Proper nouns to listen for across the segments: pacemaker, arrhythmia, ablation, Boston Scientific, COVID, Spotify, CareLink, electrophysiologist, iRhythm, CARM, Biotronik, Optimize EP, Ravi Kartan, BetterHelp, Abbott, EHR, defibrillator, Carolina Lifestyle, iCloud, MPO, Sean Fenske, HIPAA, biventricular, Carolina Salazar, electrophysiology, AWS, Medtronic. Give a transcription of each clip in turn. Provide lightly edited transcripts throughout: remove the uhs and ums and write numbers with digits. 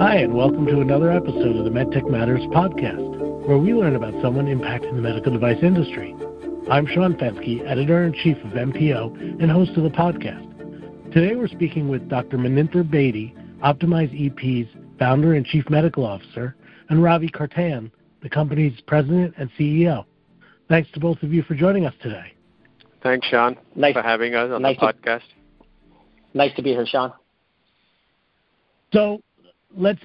Hi, and welcome to another episode of the MedTech Matters podcast, where we learn about someone impacting the medical device industry. I'm Sean Fenske, Editor-in-Chief of MPO and host of the podcast. Today we're speaking with Dr. Maninder Beatty, Optimize EP's Founder and Chief Medical Officer, and Ravi Kartan, the company's President and CEO. Thanks to both of you for joining us today. Thanks, Sean, for having us on the podcast. Nice to be here, Sean. So let's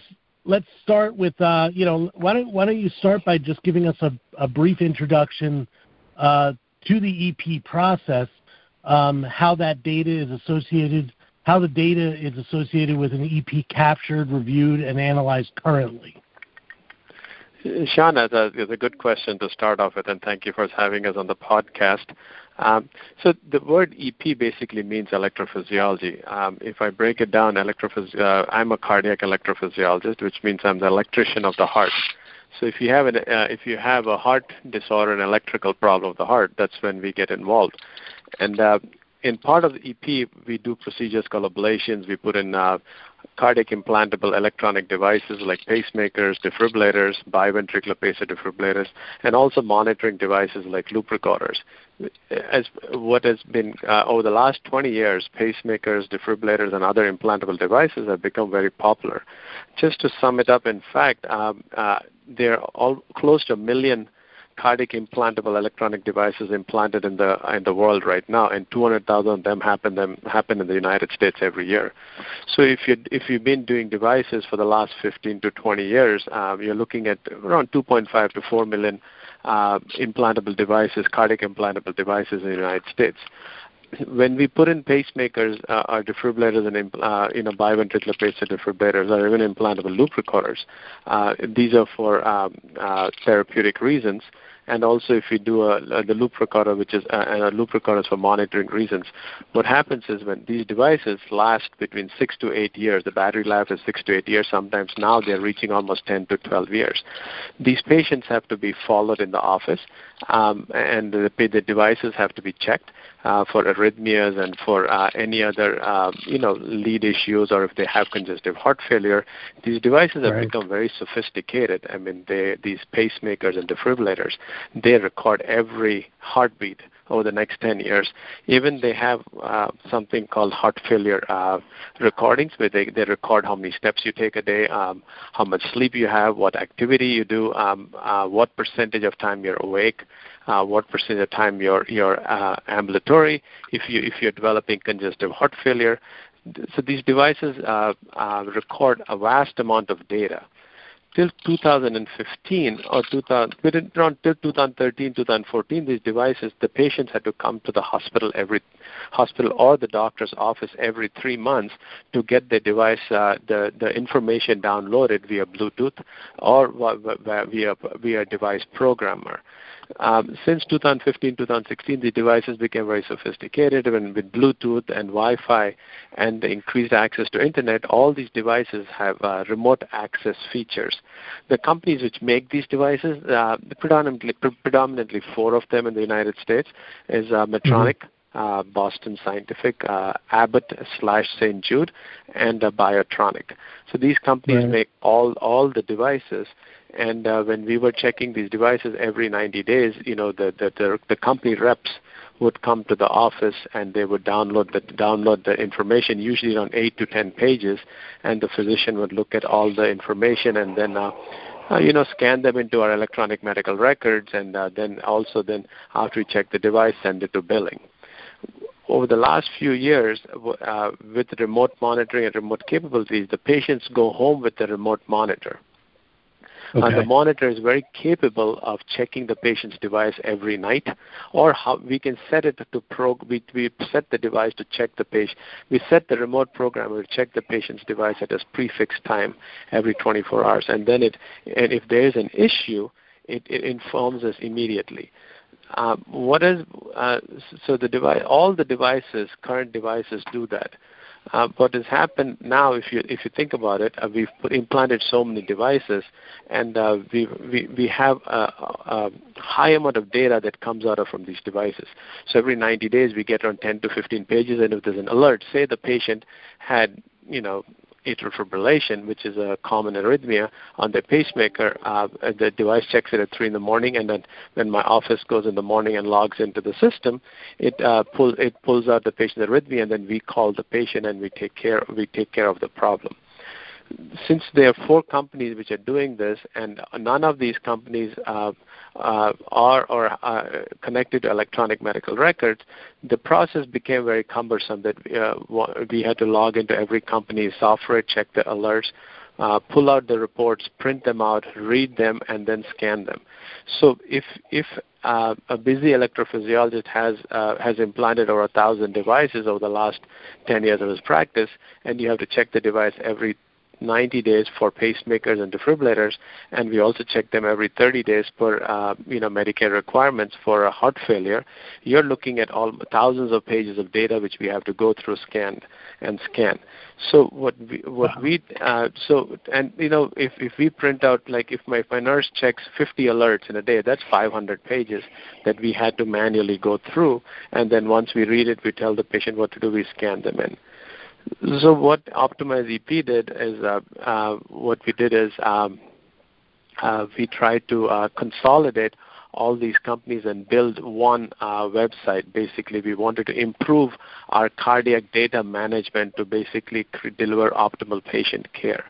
start with why don't you start by just giving us a brief introduction to the EP process, how that data is associated, how the data is associated with an EP captured, reviewed, and analyzed currently. Sean, that's a good question to start off with, and thank you for having us on the podcast. So the word EP basically means electrophysiology. If I break it down, I'm a cardiac electrophysiologist, which means I'm the electrician of the heart. So if you have a heart disorder, an electrical problem of the heart, that's when we get involved. And in part of the EP, we do procedures called ablations. We put in cardiac implantable electronic devices like pacemakers, defibrillators, biventricular pacer defibrillators, and also monitoring devices like loop recorders. As what has been over the last 20 years, pacemakers, defibrillators, and other implantable devices have become very popular. Just to sum it up, in fact, there are close to 1 million cardiac implantable electronic devices implanted in the world right now, and 200,000 of them happen in the United States every year. So if you've been doing devices for the last 15 to 20 years, you're looking at around 2.5 to 4 million cardiac implantable devices in the United States. When we put in pacemakers, or defibrillators, and biventricular pacer defibrillators, or even implantable loop recorders, these are for therapeutic reasons. And also, if you do the loop recorder, which is a loop recorder for monitoring reasons, what happens is when these devices last between 6 to 8 years, the battery life is 6 to 8 years. Sometimes now they're reaching almost 10 to 12 years. These patients have to be followed in the office, and the devices have to be checked for arrhythmias and for any other lead issues, or if they have congestive heart failure. These devices have become very sophisticated. I mean, these pacemakers and defibrillators, they record every heartbeat over the next 10 years. Even they have something called heart failure recordings, where they record how many steps you take a day, how much sleep you have, what activity you do, what percentage of time you're awake, what percentage of time you're ambulatory, if you're developing congestive heart failure. So these devices record a vast amount of data. Till 2015 or till 2013, 2014, these devices, the patients had to come to the hospital or the doctor's office every 3 months to get the device, the information downloaded via Bluetooth or via a device programmer. Since 2015, 2016, the devices became very sophisticated, and with Bluetooth and Wi-Fi and the increased access to Internet, all these devices have remote access features. The companies which make these devices, predominantly 4 of them in the United States, is Medtronic, Boston Scientific, Abbott/St. Jude, and Biotronik. So these companies make all the devices. And when we were checking these devices every 90 days, the company reps would come to the office and they would download the information, usually on 8 to 10 pages, and the physician would look at all the information and then scan them into our electronic medical records, and then after we check the device, send it to billing. Over the last few years, with remote monitoring and remote capabilities, the patients go home with the remote monitor. Okay. The monitor is very capable of checking the patient's device every night, or how we can set it to we set the device to check the patient. We set the remote programmer to check the patient's device at a prefixed time every 24 hours, and then if there is an issue, it informs us immediately. All the devices, current devices, do that. What has happened now, if you think about it, we've implanted so many devices, and we have a high amount of data that comes out from these devices. So every 90 days we get around 10 to 15 pages, and if there's an alert, say the patient had atrial fibrillation, which is a common arrhythmia, on the pacemaker. The device checks it at 3 in the morning, and then when my office goes in the morning and logs into the system, it pulls out the patient's arrhythmia, and then we call the patient and we take care of the problem. Since there are 4 companies which are doing this, and none of these companies are connected to electronic medical records, the process became very cumbersome that we had to log into every company's software, check the alerts, pull out the reports, print them out, read them, and then scan them. So if a busy electrophysiologist has implanted over 1,000 devices over the last 10 years of his practice, and you have to check the device every 90 days for pacemakers and defibrillators, and we also check them every 30 days per Medicare requirements for a heart failure, you're looking at all thousands of pages of data which we have to go through, scan. So if we print out, like if my nurse checks 50 alerts in a day, that's 500 pages that we had to manually go through, and then once we read it, we tell the patient what to do, we scan them in. So what Optimize EP did is, we tried to consolidate all these companies and build one website. Basically, we wanted to improve our cardiac data management to basically deliver optimal patient care.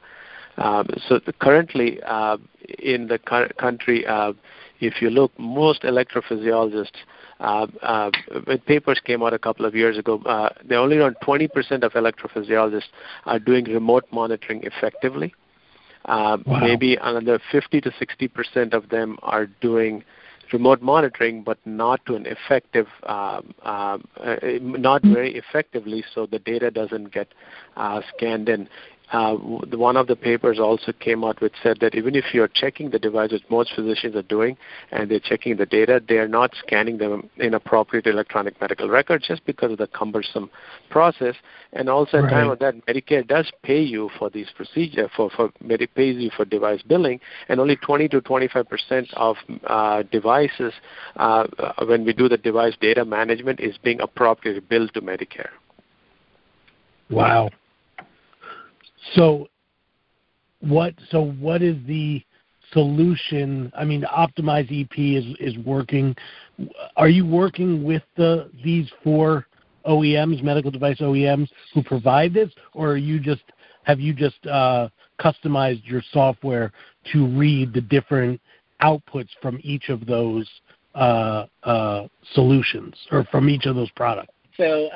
So currently in the country, if you look, most electrophysiologists, when papers came out a couple of years ago, they only around 20% of electrophysiologists are doing remote monitoring effectively. Wow. Maybe another 50 to 60% of them are doing remote monitoring, but not to an effective, not very effectively, so the data doesn't get scanned in. One of the papers also came out which said that even if you're checking the device, which most physicians are doing, and they're checking the data, they're not scanning them in appropriate electronic medical records just because of the cumbersome process. And also at the time of that, Medicare does pay you for these procedures, pays you for device billing, and only 20 to 25% of devices, when we do the device data management, is being appropriately billed to Medicare. Wow. So what is the solution? I mean, the Optimize EP is working. Are you working with these 4 OEMs, medical device OEMs, who provide this, or have you just customized your software to read the different outputs from each of those solutions or from each of those products? So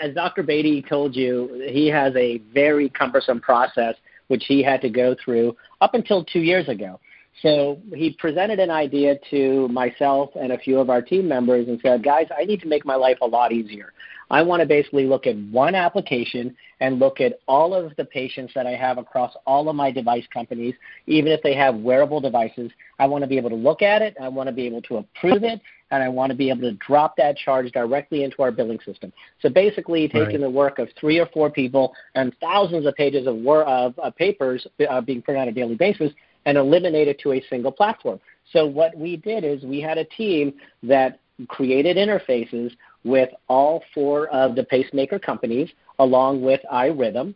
as Dr. Beatty told you, he has a very cumbersome process, which he had to go through up until 2 years ago. So he presented an idea to myself and a few of our team members and said, guys, I need to make my life a lot easier. I want to basically look at one application and look at all of the patients that I have across all of my device companies, even if they have wearable devices. I want to be able to look at it. I want to be able to approve it. And I want to be able to drop that charge directly into our billing system. So basically taking the work of 3 or 4 people and thousands of pages of papers being printed on a daily basis and eliminate it to a single platform. So what we did is we had a team that created interfaces with all 4 of the pacemaker companies along with iRhythm.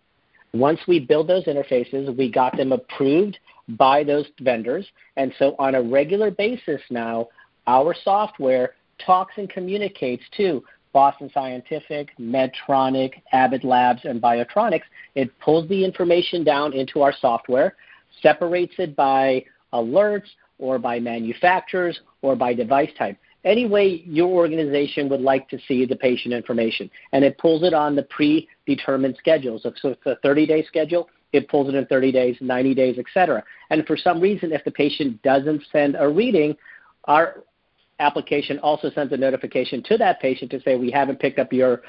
Once we build those interfaces, we got them approved by those vendors. And so on a regular basis now, our software talks and communicates to Boston Scientific, Medtronic, Abbott Labs, and Biotronik. It pulls the information down into our software, separates it by alerts or by manufacturers or by device type. Any way your organization would like to see the patient information. And it pulls it on the predetermined schedule. So if it's a 30-day schedule, it pulls it in 30 days, 90 days, et cetera. And for some reason, if the patient doesn't send a reading, our application also sends a notification to that patient to say, we haven't picked up your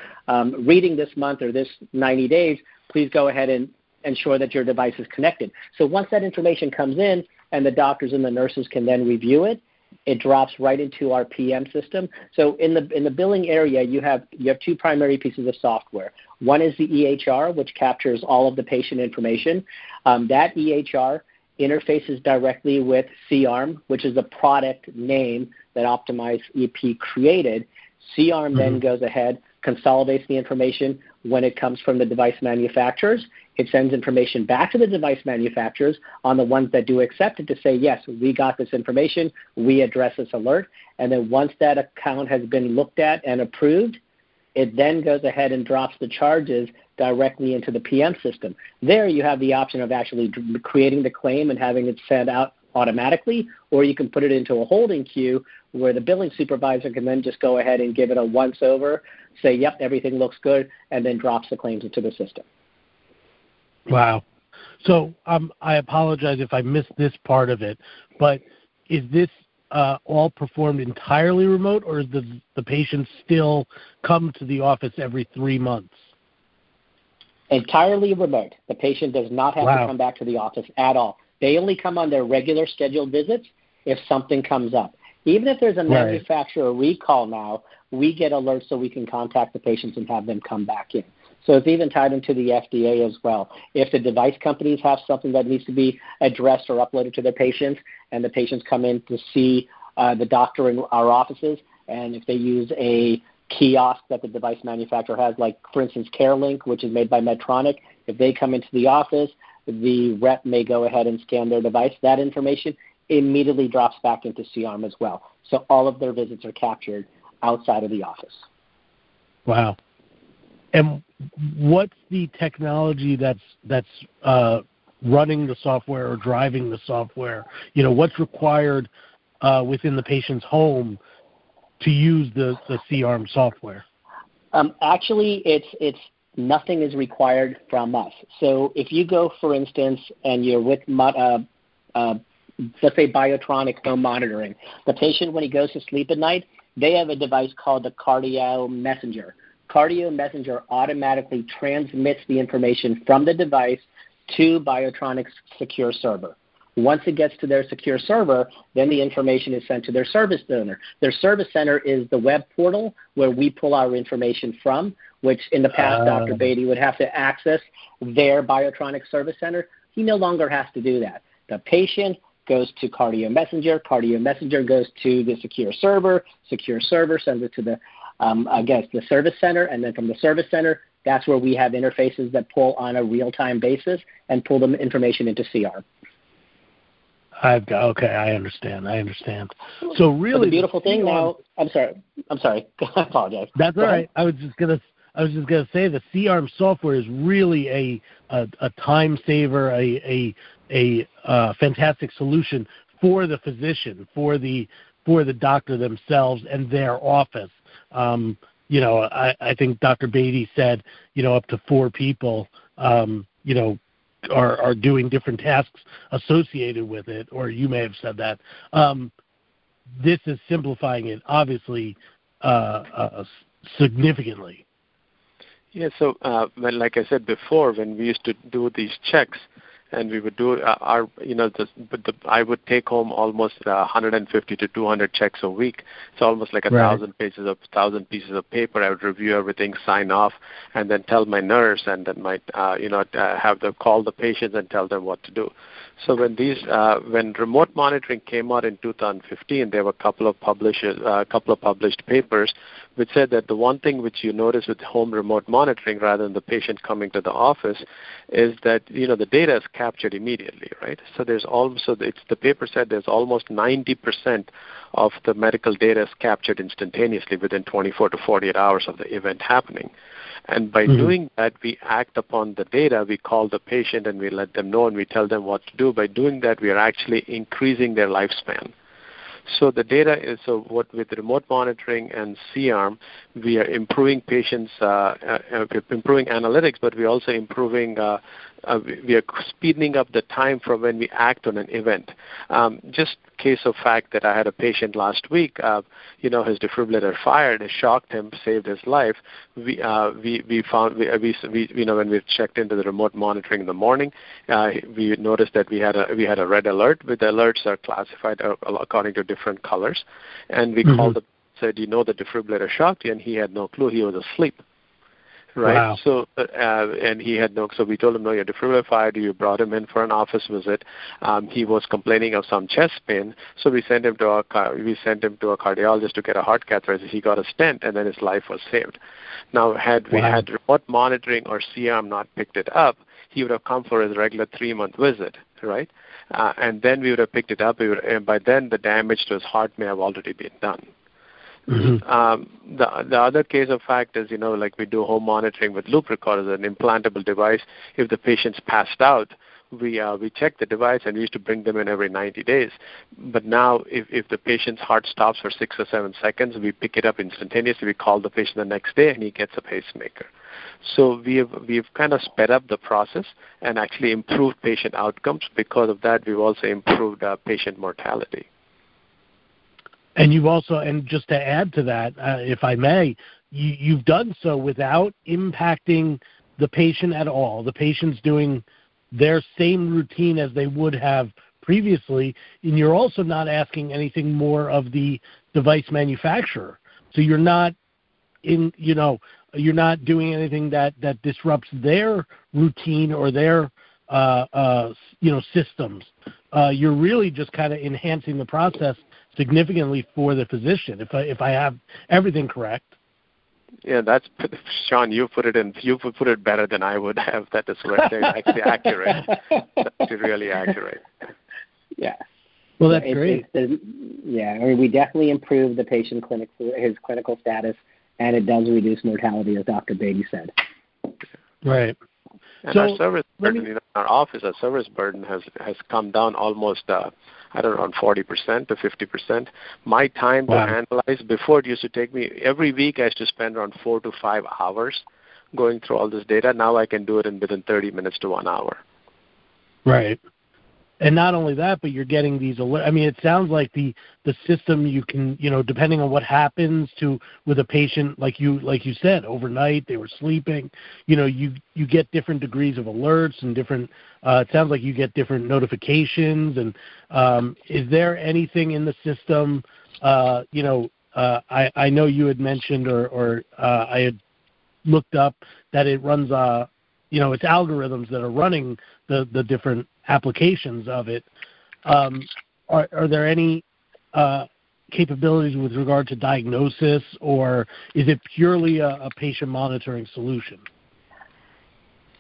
reading this month or this 90 days. Please go ahead and ensure that your device is connected. So once that information comes in and the doctors and the nurses can then review it, it drops right into our PM system. So in the billing area, you have 2 primary pieces of software. One is the EHR, which captures all of the patient information. That EHR interfaces directly with CARM, which is the product name that Optimize EP created. CARM then goes ahead, consolidates the information when it comes from the device manufacturers. It sends information back to the device manufacturers on the ones that do accept it to say, yes, we got this information, we address this alert. And then once that account has been looked at and approved, it then goes ahead and drops the charges directly into the PM system. There you have the option of actually creating the claim and having it sent out automatically, or you can put it into a holding queue where the billing supervisor can then just go ahead and give it a once-over, say, yep, everything looks good, and then drops the claims into the system. Wow. So I apologize if I missed this part of it, but is this all performed entirely remote, or does the patient still come to the office every 3 months? Entirely remote. The patient does not have to come back to the office at all. They only come on their regular scheduled visits if something comes up. Even if there's a manufacturer recall now, we get alerts so we can contact the patients and have them come back in. So it's even tied into the FDA as well. If the device companies have something that needs to be addressed or uploaded to their patients, and the patients come in to see the doctor in our offices, and if they use a kiosk that the device manufacturer has, like, for instance, CareLink, which is made by Medtronic, if they come into the office, the rep may go ahead and scan their device. That information immediately drops back into CARM as well. So all of their visits are captured outside of the office. Wow. And what's the technology that's running the software or driving the software? You know, what's required within the patient's home to use the CARM software? Actually, it's nothing is required from us. So if you go, for instance, and you're with, let's say, Biotronik home monitoring, the patient, when he goes to sleep at night, they have a device called the Cardio Messenger. Cardio Messenger automatically transmits the information from the device to Biotronik's secure server. Once it gets to their secure server, then the information is sent to their service center. Their service center is the web portal where we pull our information from, which in the past, Dr. Beatty would have to access their Biotronik service center. He no longer has to do that. The patient goes to Cardio Messenger. Cardio Messenger goes to the secure server. Secure server sends it to the, the service center. And then from the service center, that's where we have interfaces that pull on a real-time basis and pull the information into CR. I understand. So really, the beautiful thing now. I'm sorry. I apologize. That's all right. I was just gonna say the CARM software is really a time saver, a fantastic solution for the physician, for the doctor themselves and their office. You know, I think Dr. Beatty said, you know, up to 4 people, you know, are doing different tasks associated with it, or you may have said that. This is simplifying it, obviously, significantly. Yeah, so when, like I said before, when we used to do these checks, and we would do I would take home almost 150 to 200 checks a week. It's almost like 1,000 pieces of paper. I would review everything, sign off, and then tell my nurse, and then might have them call the patients and tell them what to do. So when remote monitoring came out in 2015, there were a couple of published papers which said that the one thing which you notice with home remote monitoring rather than the patient coming to the office is that, you know, the data is captured immediately, right? So there's also, the paper said there's almost 90% of the medical data is captured instantaneously within 24 to 48 hours of the event happening. And by doing that, we act upon the data. We call the patient and we let them know and we tell them what to do. By doing that, we are actually increasing their lifespan. So the data is, with remote monitoring and CARM, we are improving patients, improving analytics, but we're also improving, we are speeding up the time from when we act on an event. Just case of fact that I had a patient last week, his defibrillator fired, it shocked him, saved his life. We found when we checked into the remote monitoring in the morning, we noticed that we had a red alert. With the alerts are classified according to different colors, and we called up, said, the defibrillator shocked you, and he had no clue, he was asleep. right? Wow. So, and he had no, so we told him, no, you're defibrillated. You brought him in for an office visit. He was complaining of some chest pain. So we sent him to a cardiologist to get a heart catheter. He got a stent, and then his life was saved. Now, had we had remote monitoring or CARM not picked it up, he would have come for his regular 3-month visit, right? And then we would have picked it up, and by then the damage to his heart may have already been done. Mm-hmm. The other case of fact is, you know, like we do home monitoring with loop recorders, an implantable device. If the patient's passed out, we check the device, and we used to bring them in every 90 days. But now if the patient's heart stops for 6 or 7 seconds, we pick it up instantaneously. We call the patient the next day, and he gets a pacemaker. So we've kind of sped up the process and actually improved patient outcomes. Because of that, we've also improved patient mortality. And you've also, and just to add to that, if I may, you've done so without impacting the patient at all. The patient's doing their same routine as they would have previously, and you're also not asking anything more of the device manufacturer. So you're not in, you know, you're not doing anything that disrupts their routine or their you know, systems. You're really just kind of enhancing the process significantly for the physician, if I have everything correct. Yeah, that's, Sean, you put it better than I would have. That is correct. Actually accurate. That's really accurate. Yeah. Well, that's great. I mean, we definitely improved the patient his clinical status, and it does reduce mortality, as Dr. Beatty said. Right. And so, our service burden, in our office, our service burden has come down almost, I don't know, around 40% to 50%. My time to analyze, before it used to take me, every week I used to spend around 4 to 5 hours going through all this data. Now I can do it in within 30 minutes to 1 hour. Right. And not only that, but you're getting these alert. I mean, it sounds like the system, you can, you know, depending on what happens with a patient, like you said, overnight they were sleeping, you know, you get different degrees of alerts and different. It sounds like you get different notifications. And is there anything in the system? You know, I know you had mentioned or I had looked up that it runs. You know, it's algorithms that are running the different applications of it. Are there any capabilities with regard to diagnosis, or is it purely a patient monitoring solution?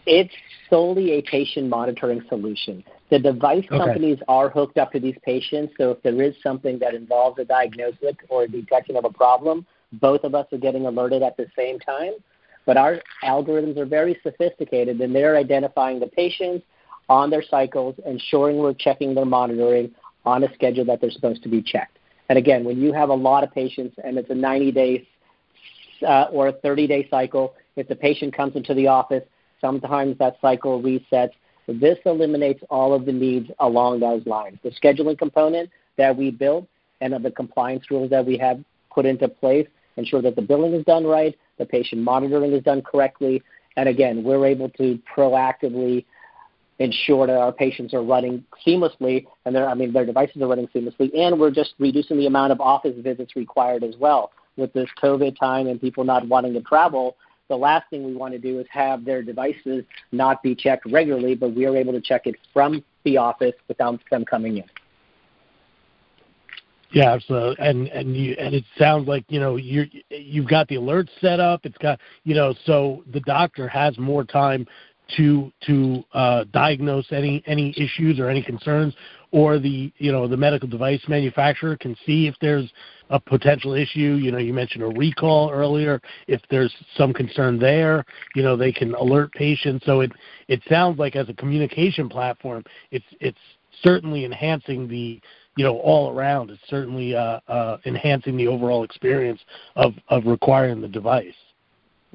It's solely a patient monitoring solution. The device companies are hooked up to these patients, so if there is something that involves a diagnosis or a detection of a problem, both of us are getting alerted at the same time. But our algorithms are very sophisticated, and they're identifying the patients on their cycles, ensuring we're checking their monitoring on a schedule that they're supposed to be checked. And again, when you have a lot of patients and it's a 90-day or a 30-day cycle, if the patient comes into the office, sometimes that cycle resets. This eliminates all of the needs along those lines. The scheduling component that we built and of the compliance rules that we have put into place ensure that the billing is done right, the patient monitoring is done correctly, and again, we're able to proactively ensure that our patients are running seamlessly, and their devices are running seamlessly, and we're just reducing the amount of office visits required as well. With this COVID time and people not wanting to travel, the last thing we want to do is have their devices not be checked regularly, but we are able to check it from the office without them coming in. Yeah, absolutely, and it sounds like, you know, you've got the alerts set up. It's got, you know, so the doctor has more time to diagnose any issues or any concerns, or the, you know, the medical device manufacturer can see if there's a potential issue. You know, you mentioned a recall earlier. If there's some concern there, you know, they can alert patients. So it sounds like as a communication platform, it's certainly enhancing the, you know, all around, it's certainly enhancing the overall experience of requiring the device.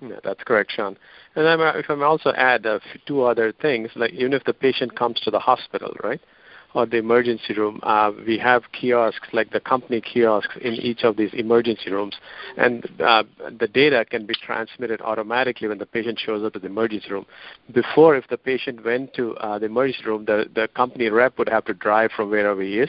Yeah, that's correct, Sean. And if I may also add two other things, like even if the patient comes to the hospital, right, or the emergency room, we have kiosks, like the company kiosks in each of these emergency rooms, and the data can be transmitted automatically when the patient shows up to the emergency room. Before, if the patient went to the emergency room, the company rep would have to drive from wherever he is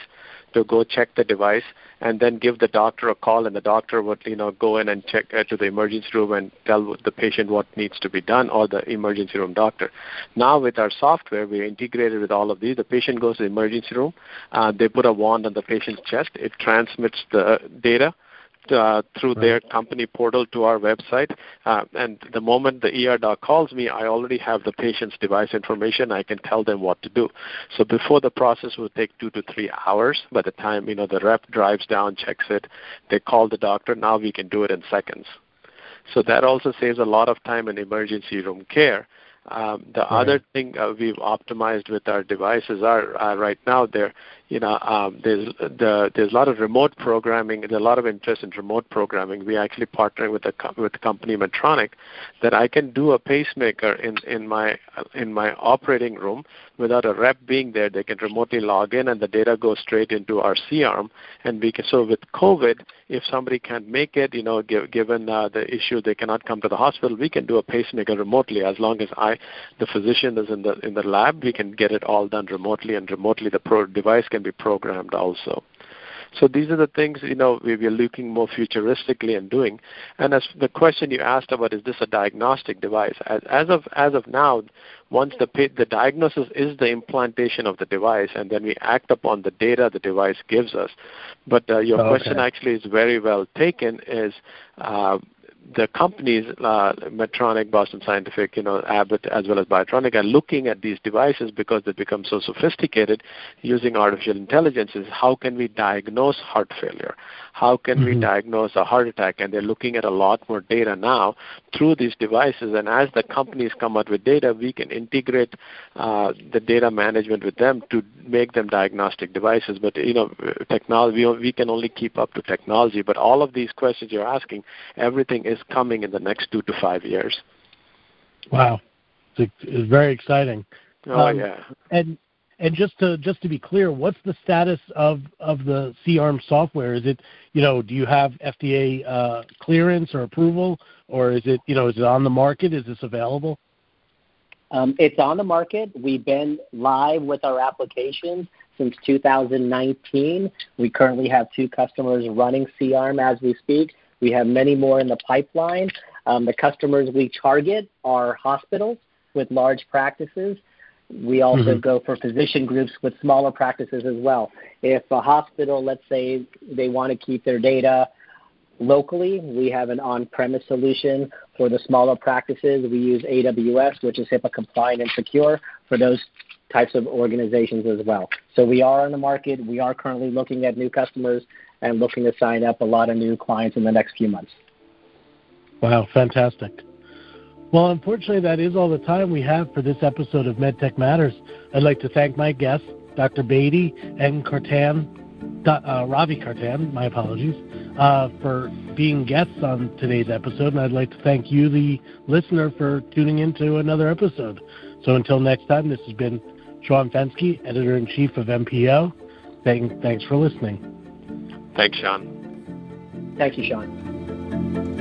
to go check the device and then give the doctor a call, and the doctor would go in and check to the emergency room and tell the patient what needs to be done, or the emergency room doctor. Now with our software, we integrated with all of these. The patient goes to the emergency room. They put a wand on the patient's chest. It transmits the data through their company portal to our website. And the moment the ER doc calls me, I already have the patient's device information. I can tell them what to do. So before, the process would take 2 to 3 hours. By the time the rep drives down, checks it, they call the doctor. Now we can do it in seconds. So that also saves a lot of time in emergency room care. Other thing we've optimized with our devices are right now there's a lot of remote programming. There's a lot of interest in remote programming. We actually partnering with the company Medtronic, that I can do a pacemaker in my operating room without a rep being there. They can remotely log in, and the data goes straight into our CARM. And we can, so with COVID, if somebody can't make it, given the issue they cannot come to the hospital, we can do a pacemaker remotely. As long as the physician is in the lab, we can get it all done remotely, and remotely the device can be programmed also. So these are the things we're looking more futuristically and doing. And as the question you asked about, is this a diagnostic device? As of now, once the diagnosis is the implantation of the device, and then we act upon the data the device gives us. But your question actually is very well taken. Is the companies, Medtronic, Boston Scientific, Abbott, as well as Biotronik, are looking at these devices because they become so sophisticated using artificial intelligence. Is how can we diagnose heart failure? How can we diagnose a heart attack? And they're looking at a lot more data now through these devices. And as the companies come out with data, we can integrate the data management with them to make them diagnostic devices. But technology, we can only keep up to technology. But all of these questions you're asking, everything is coming in the next 2 to 5 years. Wow, it's very exciting. And just to be clear, what's the status of the CARM software? Is it do you have FDA clearance or approval, or is it is it on the market? Is this available? It's on the market. We've been live with our applications since 2019. We currently have 2 customers running CARM as we speak. We have many more in the pipeline. The customers we target are hospitals with large practices. We also go for physician groups with smaller practices as well. If a hospital, let's say, they want to keep their data locally, we have an on-premise solution. For the smaller practices, we use AWS, which is HIPAA compliant and secure, for those types of organizations as well. So we are on the market. We are currently looking at new customers and looking to sign up a lot of new clients in the next few months. Wow, fantastic. Well, unfortunately, that is all the time we have for this episode of MedTech Matters. I'd like to thank my guests, Dr. Beatty and Ravi Kartan, my apologies, for being guests on today's episode. And I'd like to thank you, the listener, for tuning in to another episode. So until next time, this has been Sean Fenske, Editor-in-Chief of MPO. Thanks for listening. Thanks, Sean. Thank you, Sean.